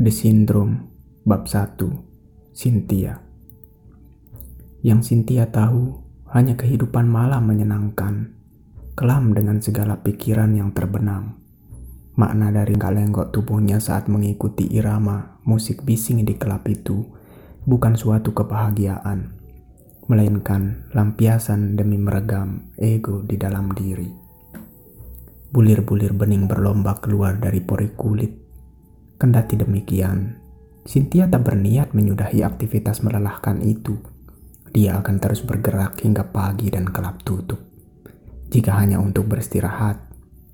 The Syndrome Bab 1, Sintia. Yang Sintia tahu hanya kehidupan malam menyenangkan, kelam dengan segala pikiran yang terbenam. Makna dari kalenggok tubuhnya saat mengikuti irama musik bising di kelab itu bukan suatu kebahagiaan, melainkan lampiasan demi meregam ego di dalam diri. Bulir-bulir bening berlomba keluar dari pori kulit. Kendati demikian, Sintia tak berniat menyudahi aktivitas melelahkan itu. Dia akan terus bergerak hingga pagi dan kelab tutup. Jika hanya untuk beristirahat,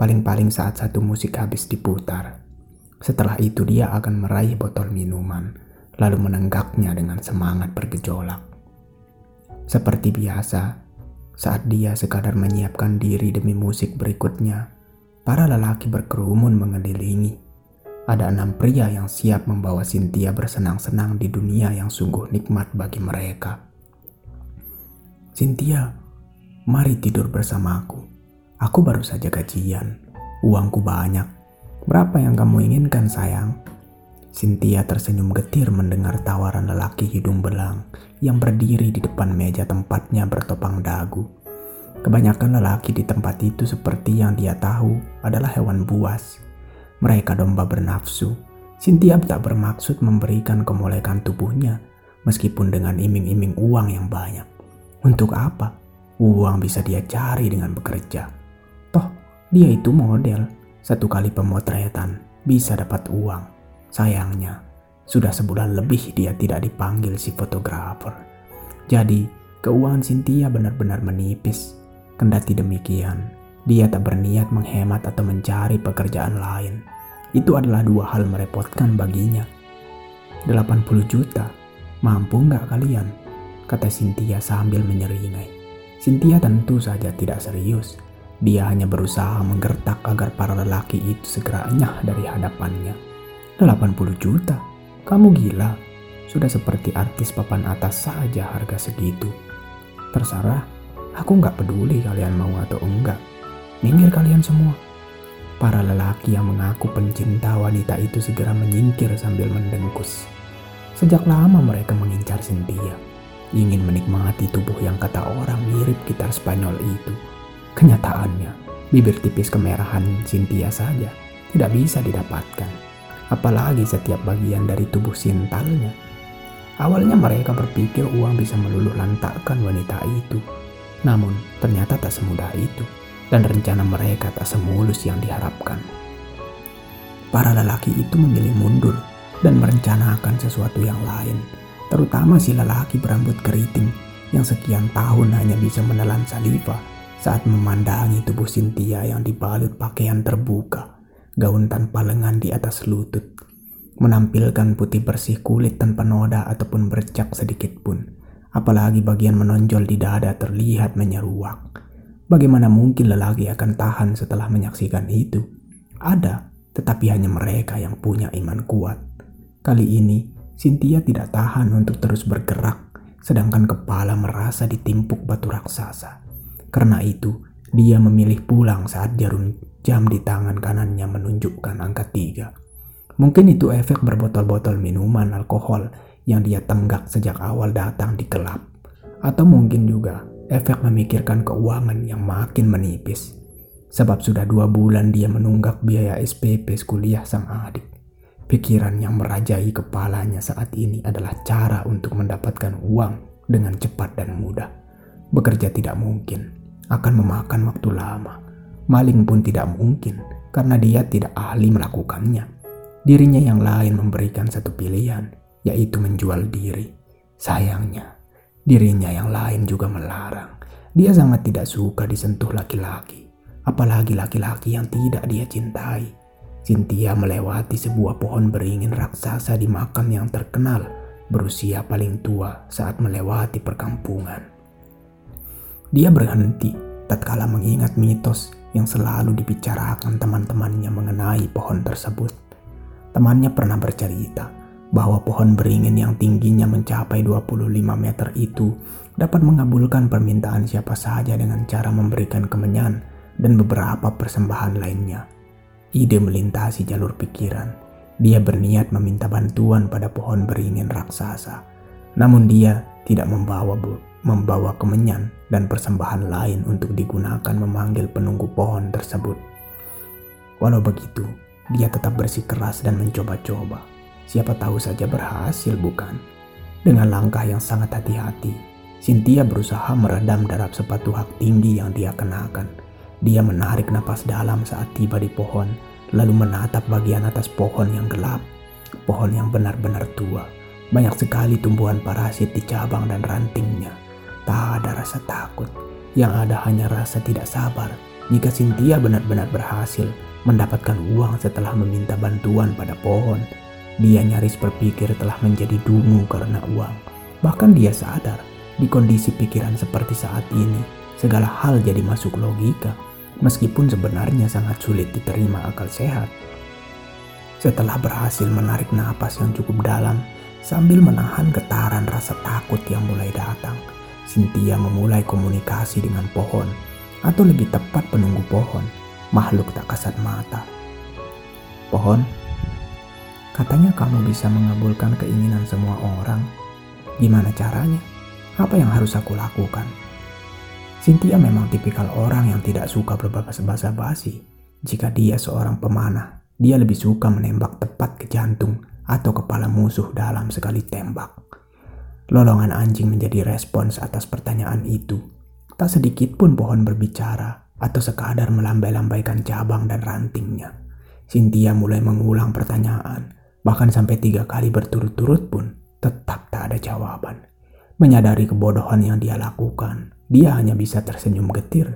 paling-paling saat satu musik habis diputar. Setelah itu dia akan meraih botol minuman, lalu menenggaknya dengan semangat bergejolak. Seperti biasa, saat dia sekadar menyiapkan diri demi musik berikutnya, para lelaki berkerumun mengelilingi. Ada 6 pria yang siap membawa Sintia bersenang-senang di dunia yang sungguh nikmat bagi mereka. "Sintia, mari tidur bersamaku. Aku baru saja gajian. Uangku banyak. Berapa yang kamu inginkan, sayang?" Sintia tersenyum getir mendengar tawaran lelaki hidung belang yang berdiri di depan meja tempatnya bertopang dagu. Kebanyakan lelaki di tempat itu seperti yang dia tahu adalah hewan buas. Mereka domba bernafsu. Sintia tak bermaksud memberikan kemolekan tubuhnya meskipun dengan iming-iming uang yang banyak. Untuk apa? Uang bisa dia cari dengan bekerja. Toh, dia itu model. Satu kali pemotretan bisa dapat uang. Sayangnya, sudah sebulan lebih dia tidak dipanggil si fotografer. Jadi, keuangan Sintia benar-benar menipis. Kendati demikian, dia tak berniat menghemat atau mencari pekerjaan lain. Itu adalah 2 hal merepotkan baginya. 80 juta, mampu nggak kalian? Kata Sintia sambil menyeringai. Sintia tentu saja tidak serius. Dia hanya berusaha menggertak agar para lelaki itu segera enyah dari hadapannya. 80 juta? Kamu gila? Sudah seperti artis papan atas saja harga segitu. Terserah, aku gak peduli kalian mau atau enggak. Minggir kalian semua. Para lelaki yang mengaku pencinta wanita itu segera menyingkir sambil mendengkus. Sejak lama mereka mengincar Sintia, ingin menikmati tubuh yang kata orang mirip gitar Spanyol itu. Kenyataannya, bibir tipis kemerahan Sintia saja tidak bisa didapatkan. Apalagi setiap bagian dari tubuh sintalnya. Awalnya mereka berpikir uang bisa meluluh lantakkan wanita itu. Namun ternyata tak semudah itu. Dan rencana mereka tak semulus yang diharapkan. Para lelaki itu memilih mundur dan merencanakan sesuatu yang lain. Terutama si lelaki berambut keriting yang sekian tahun hanya bisa menelan saliva saat memandangi tubuh Sintia yang dibalut pakaian terbuka. Gaun tanpa lengan di atas lutut, menampilkan putih bersih kulit tanpa noda ataupun bercak sedikitpun. Apalagi bagian menonjol di dada terlihat menyeruak. Bagaimana mungkin lelaki akan tahan setelah menyaksikan itu? Ada, tetapi hanya mereka yang punya iman kuat. Kali ini, Sintia tidak tahan untuk terus bergerak, sedangkan kepala merasa ditimpuk batu raksasa. Karena itu, dia memilih pulang saat jarum jam di tangan kanannya menunjukkan angka 3. Mungkin itu efek berbotol-botol minuman alkohol yang dia tenggak sejak awal datang di gelap. Atau mungkin juga efek memikirkan keuangan yang makin menipis. Sebab sudah 2 bulan dia menunggak biaya SPP kuliah sang adik. Pikiran yang merajai kepalanya saat ini adalah cara untuk mendapatkan uang dengan cepat dan mudah. Bekerja tidak mungkin, akan memakan waktu lama. Maling pun tidak mungkin karena dia tidak ahli melakukannya. Dirinya yang lain memberikan satu pilihan, yaitu menjual diri. Sayangnya, dirinya yang lain juga melarang. Dia sangat tidak suka disentuh laki-laki, apalagi laki-laki yang tidak dia cintai. Sintia melewati sebuah pohon beringin raksasa di makam yang terkenal berusia paling tua saat melewati perkampungan. Dia berhenti tatkala mengingat mitos yang selalu dibicarakan teman-temannya mengenai pohon tersebut. Temannya pernah bercerita bahwa pohon beringin yang tingginya mencapai 25 meter itu dapat mengabulkan permintaan siapa saja dengan cara memberikan kemenyan dan beberapa persembahan lainnya. Ide melintasi jalur pikiran Dia berniat meminta bantuan pada pohon beringin raksasa. Namun dia tidak membawa kemenyan dan persembahan lain untuk digunakan memanggil penunggu pohon tersebut. Walau begitu, dia tetap bersikeras dan mencoba-coba. Siapa tahu saja berhasil, bukan? Dengan langkah yang sangat hati-hati, Sintia berusaha meredam derap sepatu hak tinggi yang dia kenakan. Dia menarik napas dalam saat tiba di pohon, lalu menatap bagian atas pohon yang gelap. Pohon yang benar-benar tua. Banyak sekali tumbuhan parasit di cabang dan rantingnya. Tak ada rasa takut, yang ada hanya rasa tidak sabar jika Sintia benar-benar berhasil mendapatkan uang setelah meminta bantuan pada pohon. Dia nyaris berpikir telah menjadi dungu karena uang. Bahkan dia sadar di kondisi pikiran seperti saat ini, segala hal jadi masuk logika, meskipun sebenarnya sangat sulit diterima akal sehat. Setelah berhasil menarik napas yang cukup dalam, sambil menahan getaran rasa takut yang mulai datang, Sintia memulai komunikasi dengan pohon, atau lebih tepat penunggu pohon, makhluk tak kasat mata. Pohon, katanya kamu bisa mengabulkan keinginan semua orang. Gimana caranya? Apa yang harus aku lakukan? Sintia memang tipikal orang yang tidak suka berbasa-basi. Jika dia seorang pemanah, dia lebih suka menembak tepat ke jantung atau kepala musuh dalam sekali tembak. Lolongan anjing menjadi respons atas pertanyaan itu. Tak sedikit pun pohon berbicara atau sekadar melambai-lambaikan cabang dan rantingnya. Sintia mulai mengulang pertanyaan, bahkan sampai 3 kali berturut-turut pun tetap tak ada jawaban. Menyadari kebodohan yang dia lakukan, dia hanya bisa tersenyum getir.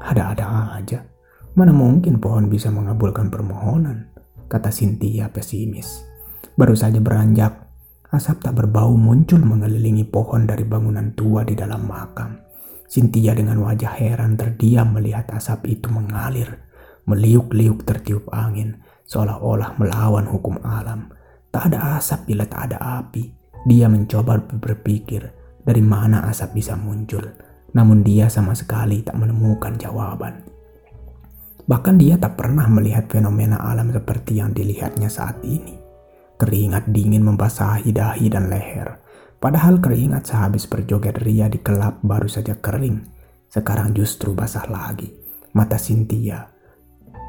Ada-ada aja, mana mungkin pohon bisa mengabulkan permohonan, kata Sintia pesimis. Baru saja beranjak, asap tak berbau muncul mengelilingi pohon dari bangunan tua di dalam makam. Sintia dengan wajah heran terdiam melihat asap itu mengalir, meliuk-liuk tertiup angin, seolah-olah melawan hukum alam. Tak ada asap bila tak ada api. Dia mencoba berpikir dari mana asap bisa muncul, namun dia sama sekali tak menemukan jawaban. Bahkan dia tak pernah melihat fenomena alam seperti yang dilihatnya saat ini. Keringat dingin membasahi dahi dan leher. Padahal keringat sehabis berjoget ria di kelab baru saja kering. Sekarang justru basah lagi. Mata Sintia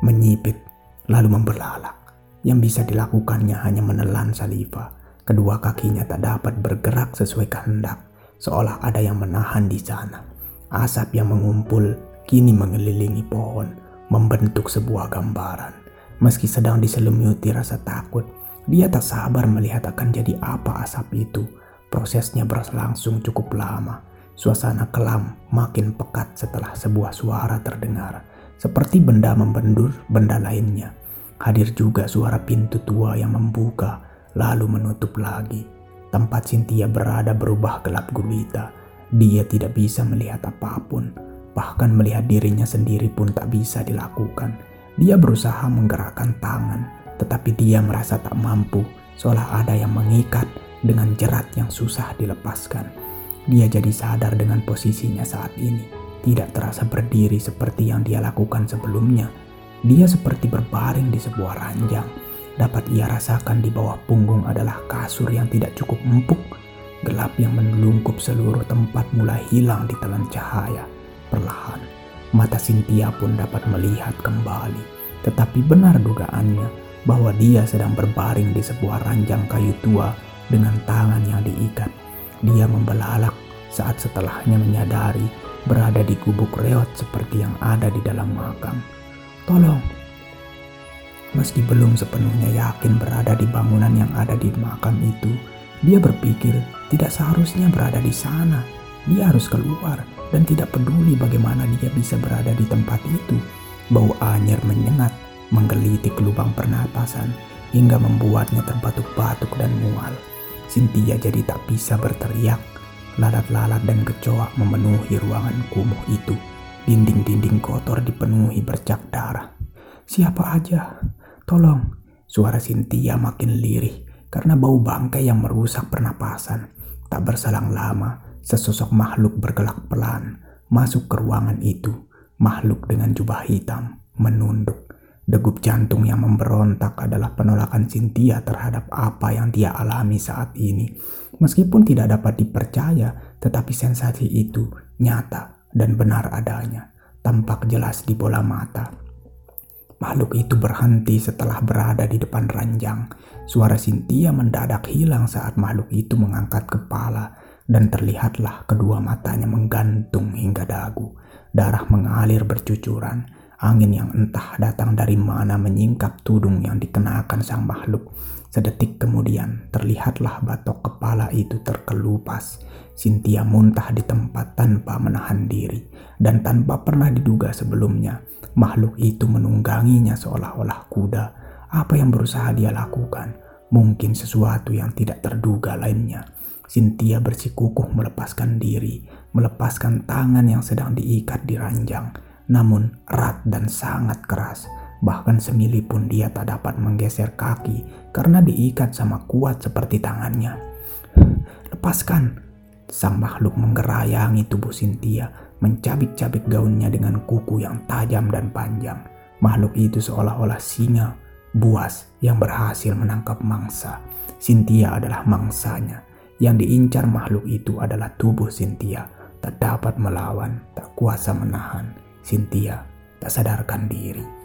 menyipit lalu membelalak. Yang bisa dilakukannya hanya menelan saliva. Kedua kakinya tak dapat bergerak sesuai kehendak. Seolah ada yang menahan di sana. Asap yang mengumpul kini mengelilingi pohon, membentuk sebuah gambaran. Meski sedang diselimuti rasa takut, dia tak sabar melihat akan jadi apa asap itu. Prosesnya berlangsung cukup lama. Suasana kelam makin pekat setelah sebuah suara terdengar. Seperti benda membendur benda lainnya. Hadir juga suara pintu tua yang membuka, lalu menutup lagi. Tempat Sintia berada berubah gelap gulita. Dia tidak bisa melihat apapun. Bahkan melihat dirinya sendiri pun tak bisa dilakukan. Dia berusaha menggerakkan tangan, tetapi dia merasa tak mampu, seolah ada yang mengikat dengan jerat yang susah dilepaskan. Dia jadi sadar dengan posisinya saat ini. Tidak terasa berdiri seperti yang dia lakukan sebelumnya. Dia seperti berbaring di sebuah ranjang. Dapat ia rasakan di bawah punggung adalah kasur yang tidak cukup empuk. Gelap yang melungkup seluruh tempat mulai hilang ditelan cahaya. Perlahan, mata Sintia pun dapat melihat kembali. Tetapi benar dugaannya, bahwa dia sedang berbaring di sebuah ranjang kayu tua dengan tangan yang diikat. Dia membelalak saat setelahnya menyadari berada di gubuk reot seperti yang ada di dalam makam. Tolong! Meski belum sepenuhnya yakin berada di bangunan yang ada di makam itu, dia berpikir tidak seharusnya berada di sana. Dia harus keluar dan tidak peduli bagaimana dia bisa berada di tempat itu. Bau anyir menyengat, menggelitik lubang pernapasan hingga membuatnya terbatuk-batuk dan mual. Sintia jadi tak bisa berteriak. Lalat-lalat dan kecoa memenuhi ruangan kumuh itu. Dinding-dinding kotor dipenuhi bercak darah. Siapa aja? Tolong! Suara Sintia makin lirih karena bau bangkai yang merusak pernapasan. Tak berselang lama, sesosok makhluk bergelak pelan masuk ke ruangan itu. Makhluk dengan jubah hitam menunduk. Degup jantung yang memberontak adalah penolakan Sintia terhadap apa yang dia alami saat ini. Meskipun tidak dapat dipercaya, tetapi sensasi itu nyata dan benar adanya, tampak jelas di bola mata. Makhluk itu berhenti setelah berada di depan ranjang. Suara Sintia mendadak hilang saat makhluk itu mengangkat kepala, dan terlihatlah kedua matanya menggantung hingga dagu. Darah mengalir bercucuran. Angin yang entah datang dari mana menyingkap tudung yang dikenakan sang makhluk. Sedetik kemudian terlihatlah batok kepala itu terkelupas. Sintia muntah di tempat tanpa menahan diri. Dan tanpa pernah diduga sebelumnya, makhluk itu menungganginya seolah-olah kuda. Apa yang berusaha dia lakukan? Mungkin sesuatu yang tidak terduga lainnya. Sintia bersikukuh melepaskan diri, melepaskan tangan yang sedang diikat di ranjang. Namun erat dan sangat keras, bahkan semili pun dia tak dapat menggeser kaki karena diikat sama kuat seperti tangannya. Lepaskan! Sang makhluk menggerayangi tubuh Sintia, mencabik-cabik gaunnya dengan kuku yang tajam dan panjang. Makhluk itu seolah-olah singa buas yang berhasil menangkap mangsa. Sintia adalah mangsanya. Yang diincar makhluk itu adalah tubuh Sintia. Tak dapat melawan, tak kuasa menahan. Sintia tak sadarkan diri.